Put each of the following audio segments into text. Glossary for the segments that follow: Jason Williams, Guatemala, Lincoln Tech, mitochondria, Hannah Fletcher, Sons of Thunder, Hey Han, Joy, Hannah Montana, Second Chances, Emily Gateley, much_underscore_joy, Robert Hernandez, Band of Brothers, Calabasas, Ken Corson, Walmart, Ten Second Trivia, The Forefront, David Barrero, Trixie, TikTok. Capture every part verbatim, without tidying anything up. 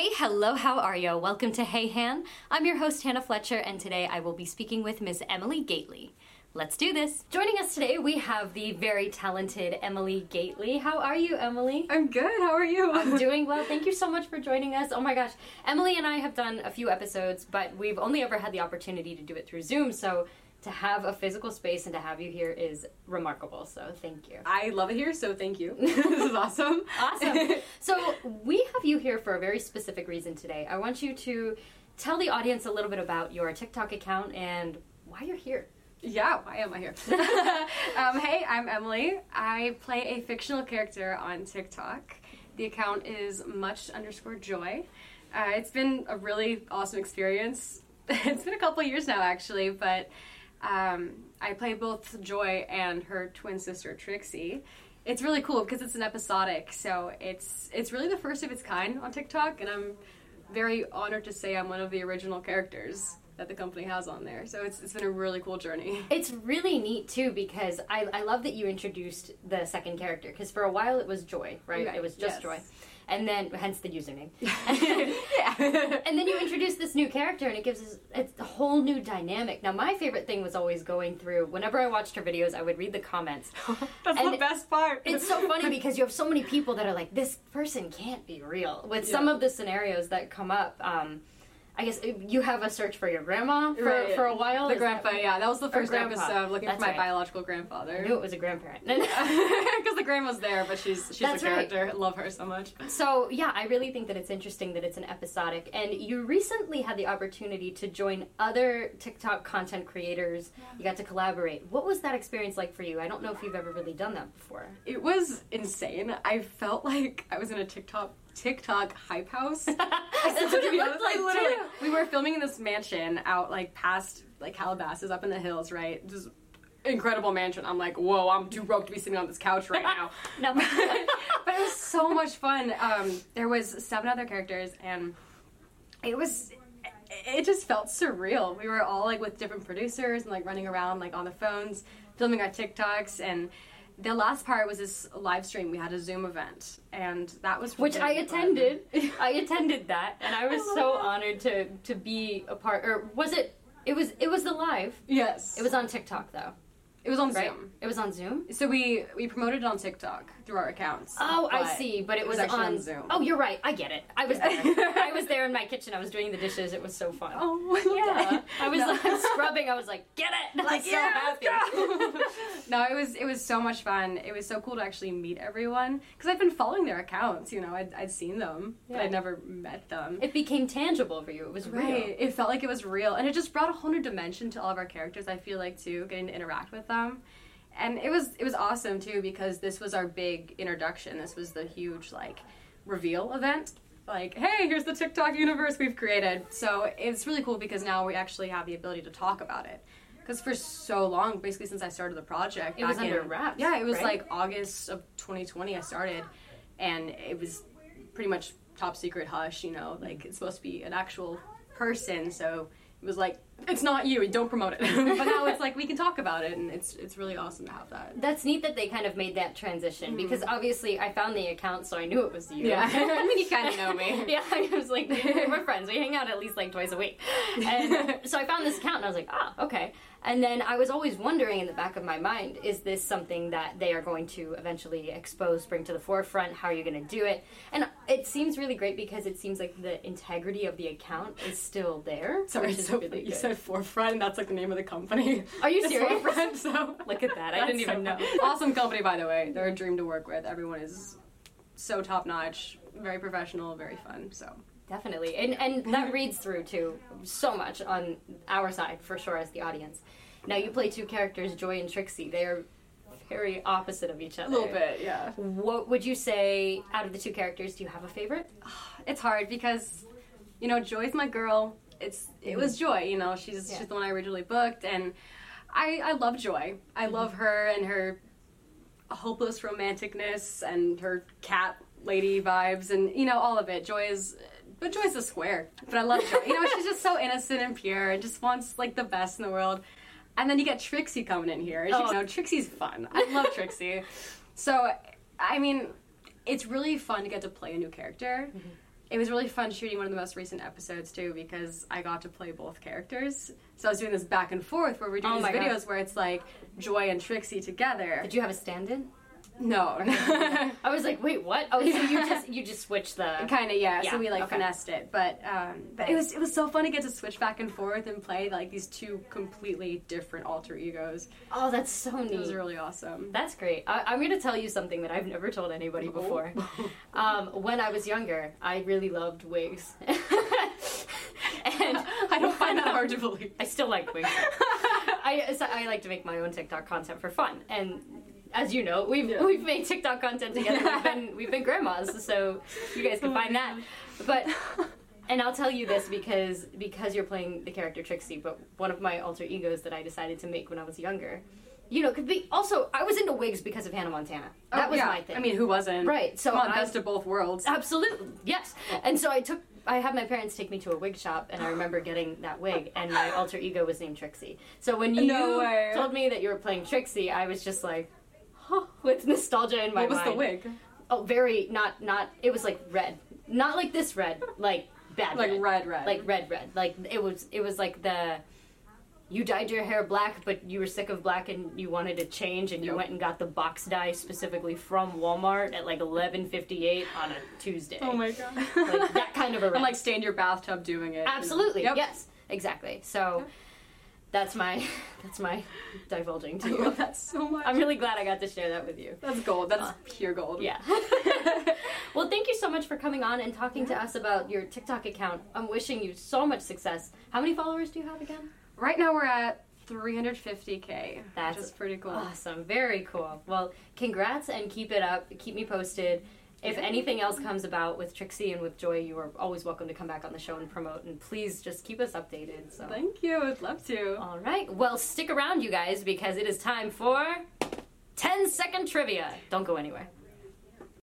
Hey, hello, how are you? Welcome to Hey Han. I'm your host, Hannah Fletcher, and today I will be speaking with Miz Emily Gateley. Let's do this. Joining us today, we have the very talented Emily Gateley. How are you, Emily? I'm good, how are you? I'm doing well. Thank you so much for joining us. Oh my gosh, Emily and I have done a few episodes, but we've only ever had the opportunity to do it through Zoom, so to have a physical space and to have you here is remarkable, so thank you. I love it here, so thank you. This is awesome. Awesome. So we have you here for a very specific reason today. I want you to tell the audience a little bit about your TikTok account and why you're here. Yeah, why am I here? um, hey, I'm Emily. I play a fictional character on TikTok. The account is much underscore joy. Uh, it's been a really awesome experience. It's been a couple years now, actually, but Um, I play both Joy and her twin sister Trixie. It's really cool because it's an episodic, so it's it's really the first of its kind on TikTok, and I'm very honored to say I'm one of the original characters that the company has on there. So it's it's been a really cool journey. It's really neat too because I, I love that you introduced the second character because for a while it was Joy, right? Okay. It was just yes. Joy. And then, hence the username. Yeah. And then you introduce this new character, and it gives us it's a whole new dynamic. Now, my favorite thing was always going through, whenever I watched her videos, I would read the comments. That's and the best part. It's so funny because you have so many people that are like, this person can't be real. With yeah. some of the scenarios that come up, um, I guess you have a search for your grandma for, right. for a while. The Is grandpa, that yeah. That was the first episode. I'm looking That's for my right. biological grandfather. I knew it was a grandparent. Because the grandma's there, but she's she's That's a character. Right. Love her so much. So, yeah, I really think that it's interesting that it's an episodic. And you recently had the opportunity to join other TikTok content creators. Yeah. You got to collaborate. What was that experience like for you? I don't know if you've ever really done that before. It was insane. I felt like I was in a TikTok TikTok hype house. That's what it looked like, literally. Too. We were filming in this mansion out, like, past, like, Calabasas, up in the hills, right? Just incredible mansion. I'm like, whoa, I'm too broke to be sitting on this couch right now. No, but it was so much fun. Um, there was seven other characters, and it was, it just felt surreal. We were all, like, with different producers and, like, running around, like, on the phones, filming our TikToks, and the last part was this live stream. We had a Zoom event, and that was which I attended. I attended that, and I was I so that. honored to to be a part. Or was it? It was. It was the live. Yes. It was on TikTok though. It was on right? Zoom. It was on Zoom. So we we promoted it on TikTok through our accounts. Oh, I see. But it, it was, was on, on Zoom. Oh, you're right. I get it. I was there. I was there in my kitchen. I was doing the dishes. It was so fun. Oh, yeah. I was no. like scrubbing. I was like, get it. Like, I was yeah, so happy. No, it was it was so much fun. It was so cool to actually meet everyone because I've been following their accounts. You know, I'd, I'd seen them, yeah. but I'd never met them. It became tangible for you. It was right. real. It felt like it was real, and it just brought a whole new dimension to all of our characters. I feel like too, getting to interact with them. Um, and it was it was awesome too because this was our big introduction. This was the huge like reveal event. Like, hey, here's the TikTok universe we've created. So it's really cool because now we actually have the ability to talk about it. Because for so long, basically since I started the project, it back was under in, wraps. Yeah, it was right? like August of twenty twenty I started, and it was pretty much top secret hush. You know, like it's supposed to be an actual person. So it was like, it's not you, don't promote it. But now it's like, we can talk about it, and it's it's really awesome to have that. That's neat that they kind of made that transition, mm-hmm. because obviously I found the account, so I knew it was you. Yeah, I mean, you kind of know me. Yeah, I was like, we're friends, we hang out at least like twice a week. And so I found this account, and I was like, ah, okay. And then I was always wondering in the back of my mind, is this something that they are going to eventually expose, bring to the forefront? How are you going to do it? And it seems really great because it seems like the integrity of the account is still there. Sorry, which is so really you good. Said Forefront, and that's like the name of the company. Are you serious? Forefront, so. Look at that. I didn't even know. Awesome company, by the way. They're a dream to work with. Everyone is so top-notch, very professional, very fun, so. Definitely, and and that reads through too so much on our side for sure as the audience. Now you play two characters, Joy and Trixie. They are very opposite of each other. A little bit, yeah. What would you say out of the two characters? Do you have a favorite? It's hard because, you know, Joy's my girl. It's it was Joy. You know, she's yeah. she's the one I originally booked, and I I love Joy. I mm-hmm. love her and her hopeless romanticness and her cat lady vibes, and you know all of it. Joy is. But Joy's a square. But I love Joy. You know, she's just so innocent and pure and just wants, like, the best in the world. And then you get Trixie coming in here. And oh. You know, Trixie's fun. I love Trixie. So, I mean, it's really fun to get to play a new character. Mm-hmm. it was really fun shooting one of the most recent episodes, too, because I got to play both characters. So I was doing this back and forth where we're doing oh these videos God. where it's like Joy and Trixie together. Did you have a stand-in? No. I was like, wait, what? Oh, so you just you just switched the... Kind of, yeah. yeah. So we, like, okay. finessed it. But um, but it was it was so fun to get to switch back and forth and play, like, these two completely different alter egos. Oh, that's so neat. It was really awesome. That's great. I, I'm going to tell you something that I've never told anybody before. um, when I was younger, I really loved wigs. and I don't find that hard to believe. I still like wigs. I, so I like to make my own TikTok content for fun, and... As you know, we've yeah. we've made TikTok content together. We've been we've been grandmas, so you guys can find that. But and I'll tell you this because because you're playing the character Trixie, but one of my alter egos that I decided to make when I was younger, you know, could be also I was into wigs because of Hannah Montana. That oh, was yeah. my thing. I mean, who wasn't? Right. So on, I, best of both worlds. Absolutely. Yes. And so I took I had my parents take me to a wig shop, and I remember getting that wig, and my alter ego was named Trixie. So when you no told me that you were playing Trixie, I was just like. With nostalgia in my mind. What was mind. the wig? Oh, very, not, not, it was like red. Not like this red, like bad like red. Like red, red. Like red, red. Like it was, it was like the, you dyed your hair black, but you were sick of black and you wanted to change, and you yep. went and got the box dye specifically from Walmart at like eleven fifty-eight on a Tuesday. Oh my God. Like that kind of a red. And like stay in your bathtub doing it. Absolutely, yep. yes, exactly. So... Yep. That's my, that's my divulging to you. I love that so much. I'm really glad I got to share that with you. That's gold. That's uh, pure gold. Yeah. Well, thank you so much for coming on and talking yeah. to us about your TikTok account. I'm wishing you so much success. How many followers do you have again? Right now we're at three hundred fifty thousand. That's which is pretty cool. Awesome. Very cool. Well, congrats and keep it up. Keep me posted. If anything else comes about with Trixie and with Joy, you are always welcome to come back on the show and promote, and please just keep us updated. So. Thank you. I'd love to. All right. Well, stick around, you guys, because it is time for ten second Trivia. Don't go anywhere.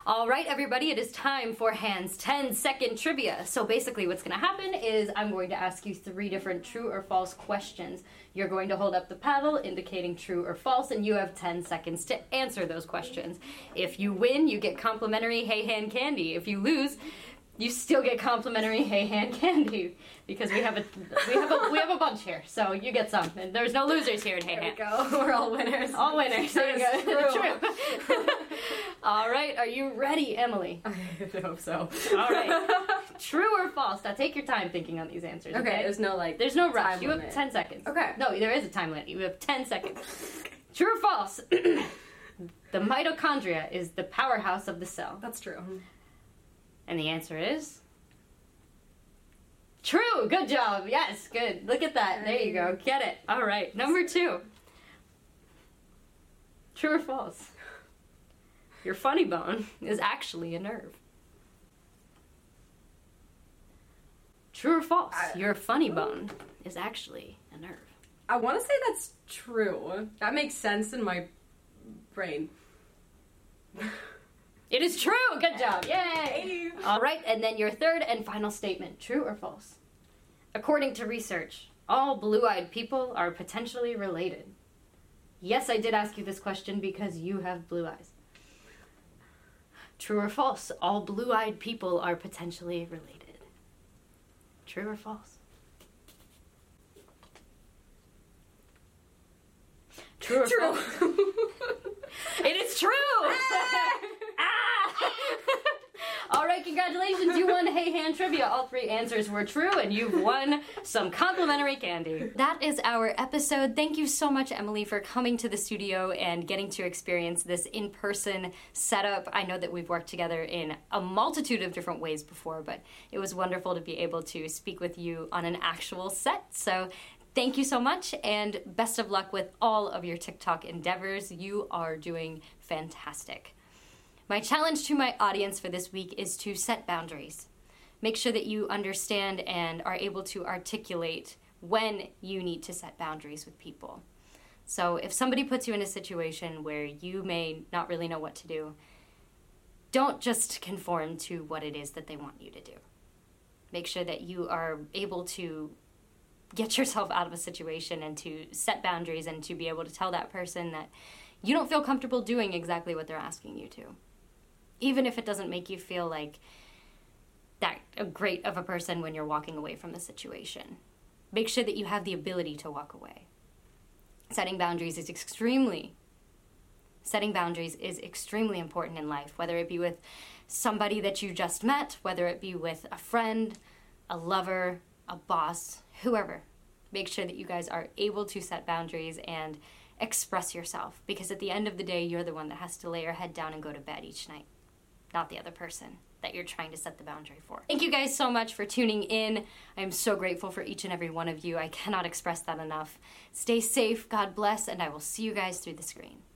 All right, everybody, it is time for Han's ten second Trivia. So basically what's going to happen is I'm going to ask you three different true or false questions. You're going to hold up the paddle indicating true or false, and you have ten seconds to answer those questions. If you win, you get complimentary Hey Han candy. If you lose, you still get complimentary Hey Han candy because we have a we have a we have a bunch here, so you get some. And there's no losers here in Hey Han. There we go. We're all winners. All winners. There you go. True. All right. Are you ready, Emily? I hope so. All right. True or false? Now take your time thinking on these answers. Okay. okay? There's no like. There's no rush. You limit. Have ten seconds. Okay. No, there is a time limit. You have ten seconds. True or false? The mitochondria is the powerhouse of the cell. That's true. Mm-hmm. And the answer is... True! Good job! Yes, good. Look at that. There you go. Get it. All right. Number two. True or false? Your funny bone is actually a nerve. True or false? Your funny bone is actually a nerve. I want to say that's true. That makes sense in my brain. It is true! Good job! Yay! Alright, and then your third and final statement. True or false? According to research, all blue-eyed people are potentially related. Yes, I did ask you this question because you have blue eyes. True or false? All blue-eyed people are potentially related. True or false? True or true. false? It is true! All right, congratulations, you won Hey Han Trivia. All three answers were true, and you've won some complimentary candy. That is our episode. Thank you so much, Emily, for coming to the studio and getting to experience this in-person setup. I know that we've worked together in a multitude of different ways before, but it was wonderful to be able to speak with you on an actual set. So thank you so much, and best of luck with all of your TikTok endeavors. You are doing fantastic. My challenge to my audience for this week is to set boundaries. Make sure that you understand and are able to articulate when you need to set boundaries with people. So if somebody puts you in a situation where you may not really know what to do, don't just conform to what it is that they want you to do. Make sure that you are able to get yourself out of a situation and to set boundaries and to be able to tell that person that you don't feel comfortable doing exactly what they're asking you to. Even if it doesn't make you feel like that great of a person when you're walking away from the situation. Make sure that you have the ability to walk away. Setting boundaries is extremely, setting boundaries is extremely important in life, whether it be with somebody that you just met, whether it be with a friend, a lover, a boss, whoever. Make sure that you guys are able to set boundaries and express yourself, because at the end of the day, you're the one that has to lay your head down and go to bed each night, not the other person that you're trying to set the boundary for. Thank you guys so much for tuning in. I am so grateful for each and every one of you. I cannot express that enough. Stay safe, God bless, and I will see you guys through the screen.